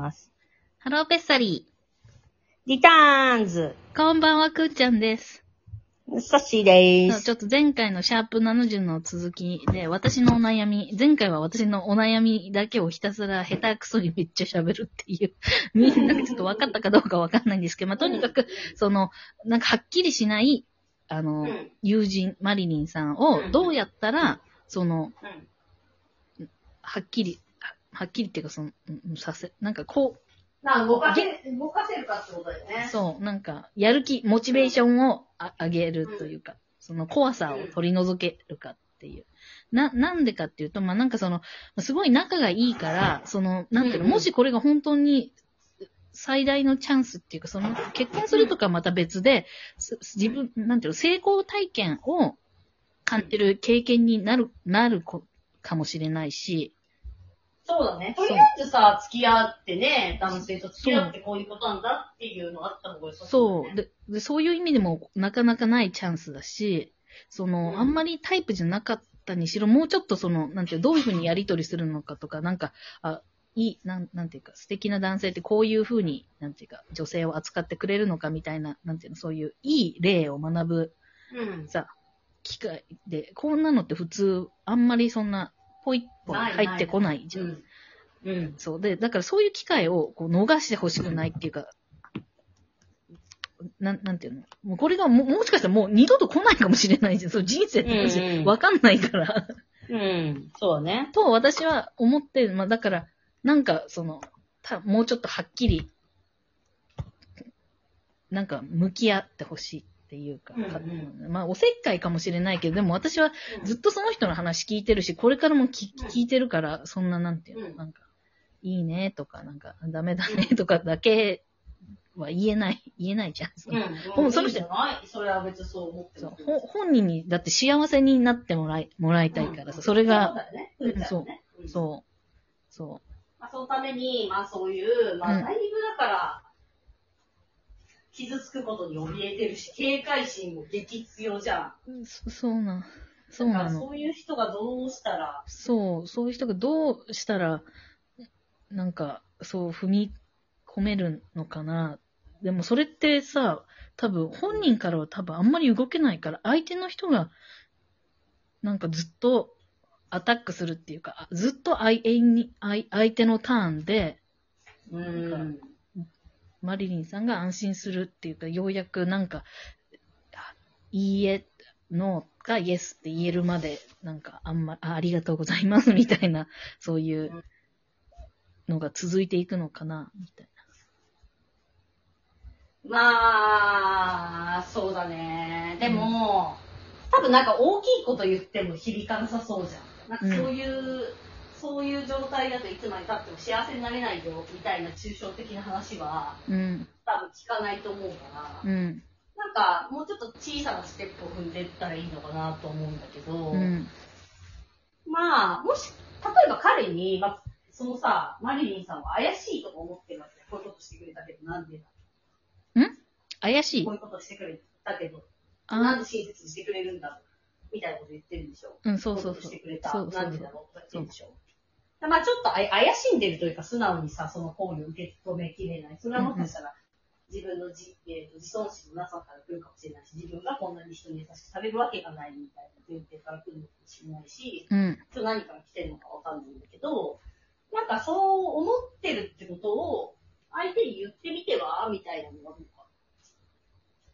ます。ハローペッサリー。リターンズ。こんばんは、くーちゃんです。さっしーでーす。ちょっと前回のシャープ70の続きで、私のお悩み、前回は私のお悩みだけをひたすら下手くそにめっちゃ喋るっていう、みんなちょっと分かったかどうか分かんないんですけど、まあ、とにかく、なんかはっきりしない、友人、マリリンさんを、どうやったら、はっきりっていうか、なんかこう、動かせるかってことだよね。そう、なんか、やる気、モチベーションを上げるというか、その怖さを取り除けるかっていう。なんでかっていうと、まあ、なんかすごい仲がいいから、なんていうの、もしこれが本当に最大のチャンスっていうか、結婚するとかまた別で、自分、なんていうの、成功体験を感じる経験になるかもしれないし、そうだね。とりあえずさ、付き合ってね、男性と付き合ってこういうことなんだっていうのがあった方が良さそうだね。そう。で、そういう意味でもなかなかないチャンスだし、あんまりタイプじゃなかったにしろ、もうちょっとなんていう、どういうふうにやり取りするのかとか、なんか、なんていうか、素敵な男性ってこういうふうに、なんていうか、女性を扱ってくれるのかみたいな、なんていうの、そういういい例を学ぶ、さ、機会で、こんなのって普通、あんまりそんな、ポイッポイ入ってこないじゃん。うん。そう。で、だからそういう機会をこう逃してほしくないっていうか、なんていうのもうこれがもしかしたらもう二度と来ないかもしれないじゃん。そう、人生って私、わかんないから。うん。そうだね。と、私は思って、まあだから、なんかもうちょっとはっきり、なんか向き合ってほしい。っていうか、まあ、おせっかいかもしれないけど、でも私はずっとその人の話聞いてるし、これからも聞いてるから、そんななんていうの、なんか、いいねとか、なんか、ダメだねとかだけは言えないじゃん。その人、それは別にそう思ってる。本人に、だって幸せになってもらいたいからさ、それが、そう。まあ、そのために、まあそういう、まあだいぶだから、傷つくことに怯えてるし、警戒心も激強じゃん。そうなの。そういう人がどうしたら。そういう人がどうしたら、なんか、そう、踏み込めるのかな。でもそれってさ、多分、本人からは多分あんまり動けないから、相手の人が、なんかずっとアタックするっていうか、ずっと相手のターンで、マリリンさんが安心するっていうか、ようやくなんか、いいえ、ノーかイエスって言えるまで、なんかありがとうございますみたいな、そういうのが続いていくのかな、みたいな。まあ、そうだね。でも、多分なんか大きいこと言っても響かなさそうじゃん。なんかそういう状態だといつまで経っても幸せになれないよみたいな抽象的な話は、多分聞かないと思うから、なんかもうちょっと小さなステップを踏んでいったらいいのかなと思うんだけど、まあもし例えば彼に、まあ、そのさマリリンさんは怪しいとか思ってますね。こういうことしてくれたけどなんでだ。怪しい。こういうことしてくれたけどなんで親切にしてくれるんだみたいなこと言ってるんでしょ。そうしてくれたなんでだろうとか言ってるでしょ。まあちょっと怪しんでるというか素直にさ、その行為を受け止めきれない。それはもしかしたら自分の自尊心のなさから来るかもしれないし、自分がこんなに人に優しくされるわけがないみたいな前提から来るのかもしれないし、何から来てるのかわかんないんだけど、なんかそう思ってるってことを相手に言ってみてはみたいなのがあるのか。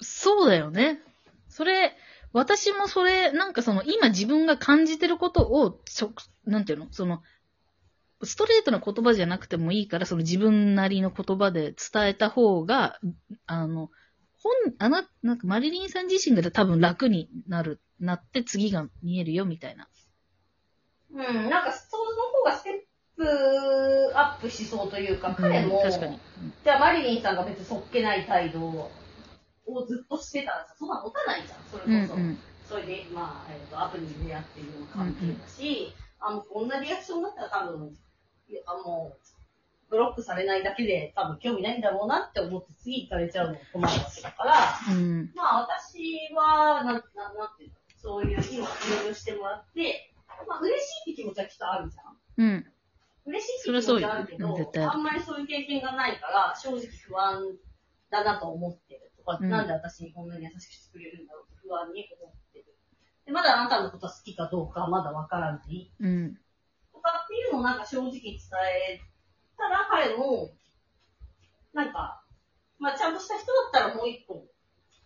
そうだよね。それ、私もそれ、なんか今自分が感じてることを、なんていうのストレートな言葉じゃなくてもいいから、自分なりの言葉で伝えた方が、なんかマリリンさん自身が多分楽になって次が見えるよ、みたいな。なんかその方がステップアップしそうというか、彼も、確かに。じゃあマリリンさんが別にそっけない態度をずっとしてたらさ、そんな持たないじゃん、それこそ。それで、まあ、アプリでやってるような関係だし、こんなリアクションだったら多分、ブロックされないだけで多分興味ないんだろうなって思って次行かれちゃうのが困るわけだから、まあ私は、なんていうの、そういう今、入力してもらって、まあ嬉しいって気持ちはきっとあるじゃん。嬉しい気持ちはあるけど、あんまりそういう経験がないから、正直不安だなと思ってるとか、うん、なんで私にこんなに優しくしてくれるんだろうと不安に思ってる。で、まだあなたのことは好きかどうかまだわからない。うん。とかっていうのをなんか正直伝えたら、彼も、なんか、まあちゃんとした人だったらもう一個、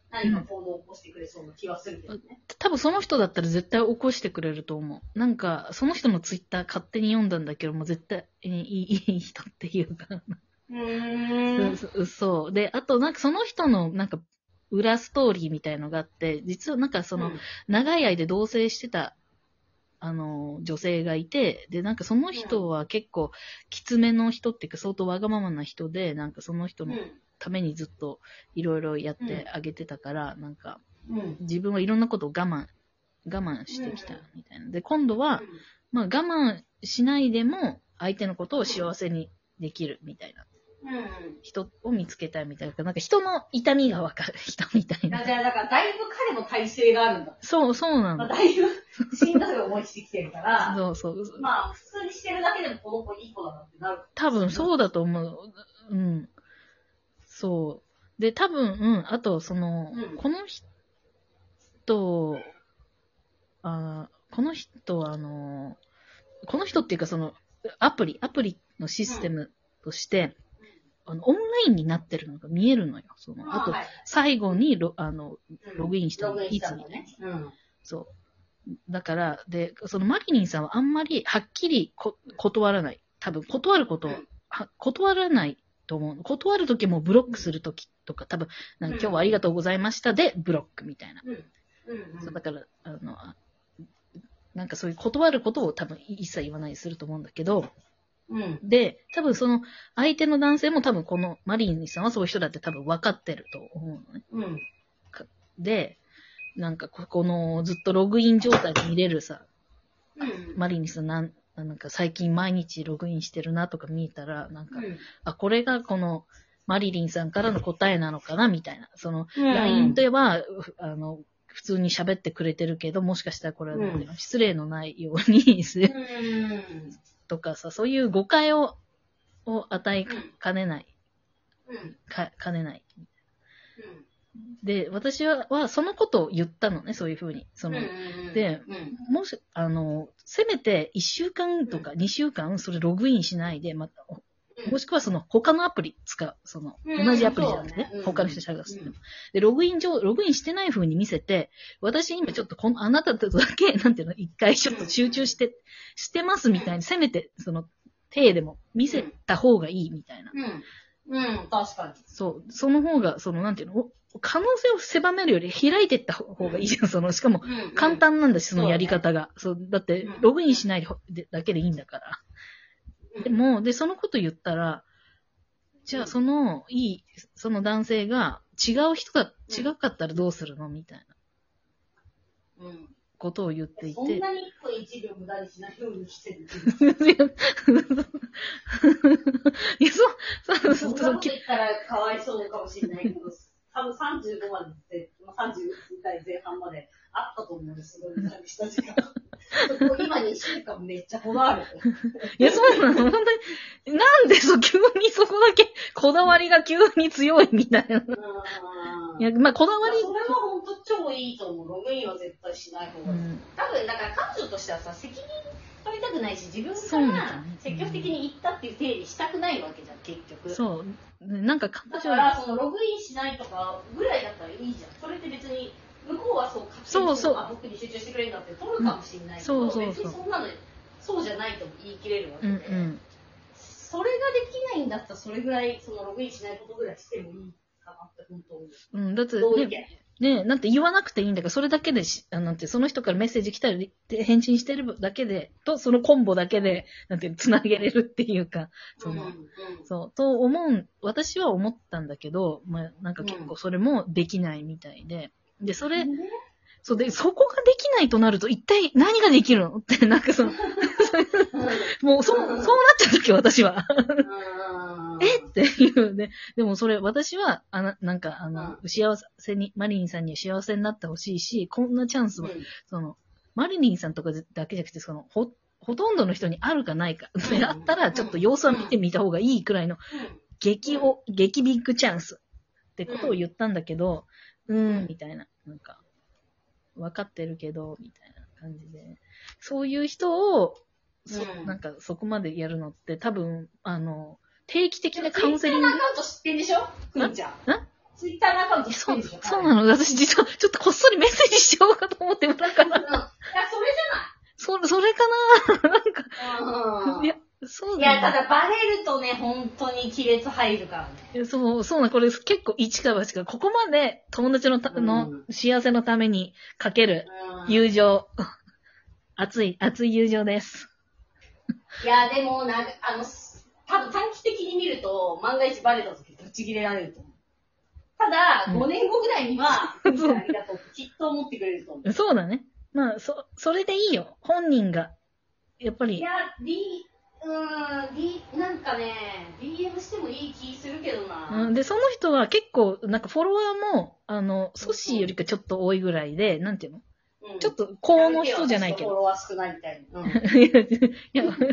何か行動を起こしてくれそうな気はするけどね、うん。多分その人だったら絶対起こしてくれると思う。なんか、その人のツイッター勝手に読んだんだけど、もう絶対、いい人っていうか。そう。で、あと、なんかその人の、なんか、裏ストーリーみたいのがあって、実はなんかその、うん、長い間同棲してた、女性がいて、で、なんかその人は結構、きつめの人っていうか、相当わがままな人で、なんかその人の、うんためにずっといろいろやってあげてたから、うん、なんか、うん、自分はいろんなことを我慢してきたみたいな。で、今度は、うん、まあ我慢しないでも相手のことを幸せにできるみたいな。うん、人を見つけたいみたいな。なんか人の痛みがわかる人みたいな。じゃあ、だからだいぶ彼の体性があるんだ。そうなんだ。まあ、だいぶしんどい思いしてきてるから。そう。まあ、普通にしてるだけでもこの子いい子だなってなる。多分そうだと思う。うん。そう。で、多分、うん、あと、その、うん、この人っていうか、その、アプリのシステムとして、うん、オンラインになってるのが見えるのよ。その、あと、はい、最後にログインしたの、いつにね。うん。そう。だから、で、その、マリリンさんはあんまり、はっきり断らない。多分、断らない。と思う。断るときもブロックするときとか、多分、なんか今日はありがとうございましたで、ブロックみたいな。そうだから、なんかそういう断ることを多分一切言わないようにすると思うんだけど、うん、で、多分その相手の男性も多分このマリンさんはそういう人だって多分分かってると思うのね。うん、で、なんかこのずっとログイン状態で見れるさ、うん、マリンさんなんか最近毎日ログインしてるなとか見たら、なんか、うん、あ、これがこのマリリンさんからの答えなのかなみたいな。その、LINE といえば、普通に喋ってくれてるけど、もしかしたらこれは、うん、失礼のないようにする、うん、とかさ、そういう誤解を与えかねない。かねない。で、私はそのことを言ったのね、そういうふうに。その、で、もし、せめて1週間とか2週間、それログインしないで、また、もしくはその、他のアプリ使う、その、同じアプリじゃなくてね、他の人探す。で、ログインしてないふうに見せて、私今ちょっとあなたとだけ、なんていうの、一回ちょっと集中してますみたいに、せめて、その、手でも見せた方がいいみたいな。確かに。そう、その方が、その、なんていうの、可能性を狭めるより開いていった方がいいじゃん。その、しかも簡単なんだし、そのやり方が。そう、だって、ログインしないだけでいいんだから。でも、で、そのこと言ったら、じゃあ、その男性が違かったらどうするのみたいな。ことを言っていて。そんなに1秒無駄にしないようにしてる。いや、そんなこと言ったらかわいそうかもしれないけど。多分35まで、30代前半まであったと思うんですよ、無駄にした時間。今2週間めっちゃこだわる。いや、そうなの、本当に。なんで急にそこだけ、こだわりが急に強いみたいな。いや、まあ、こだわり。それは本当超いいと思う。ログインは絶対しない方がいい。多分、だから彼女としてはさ、責任取りたくないし、自分から積極的に行ったっていう定理したくないわけじゃん、結局。そう。なんかだから、そのログインしないとかぐらいだったらいいじゃん。それって別に、向こうはそう勝手に僕に集中してくれるんだって取るかもしれないけど、別にそんなのそうじゃないと言い切れるわけで、それができないんだったらそれぐらいそのログインしないことぐらいしてもいいかなって本当思う。だってね、なんて言わなくていいんだから、それだけでなんてその人からメッセージ来たり返信してるだけでとそのコンボだけでなんてつなげれるっていうか、そうと私は思ったんだけど、まあなんか結構それもできないみたいで。で、そうで、そこができないとなると、一体何ができるのって、なんかその、もう、そうなっちゃうとき、私は。えっていうね。でもそれ、私は、なんか、幸せに、マリリンさんには幸せになってほしいし、こんなチャンスは、その、マリリンさんとかだけじゃなくて、その、ほとんどの人にあるかないか、それあったらちょっと様子は見てみた方がいいくらいの激ビッグチャンスってことを言ったんだけど、みたいな、なんか分かってるけどみたいな感じで、そういう人をなんかそこまでやるのって多分定期的なカウンセリング。ツイッターのアカウント知ってんでしょ、くんちゃん。ツイッターのアカウント知ってんでしょ。そうなの。私実はちょっとこっそりメッセージしようかと思ってもらったから。いや、それじゃない。それかななんか。いや、そうだね。いや、ただバレるとね、本当に亀裂入るからね。いや、そうな、これ結構一か八か、ここまで友達の幸せのためにかける友情。熱い友情です。いや、でも、多分短期的に見ると、万が一バレた時、ぶち切れられると思う。ただ、5年後ぐらいには、みんなありがとうきっと思ってくれると思う。そうだね。まあ、それでいいよ。本人が。やっぱり。いや、なんかね、DM してもいい気するけどな。で、その人は結構、なんかフォロワーも、ソシーよりかちょっと多いぐらいで、なんていうの、ちょっと高の人じゃないけど。フォロワー少ないみたいな。いや、フォロ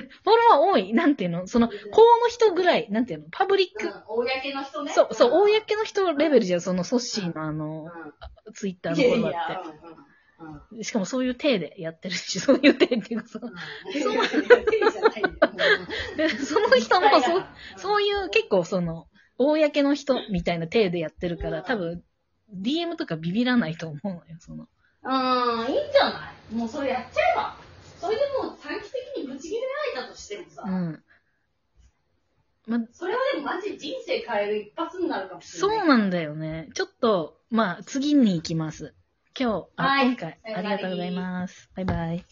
ワー多い。なんていうの、その、高の人ぐらい、なんていうの、パブリック。公の人ね。そう、公の人レベルじゃん、そのソッシーのツイッターのフォロワーって。しかもそういう体でやってるし、そういう体っていうかさ、その人もそういう結構その、公の人みたいな体でやってるから、多分、DM とかビビらないと思うのよ、その。いいんじゃない？もうそれやっちゃえば。それでもう短期的にぶち切れられたとしてもさ。それはでもマジ人生変える一発になるかもしれない。そうなんだよね。ちょっと、まあ次に行きます。今回ありがとうございます。バイバイ。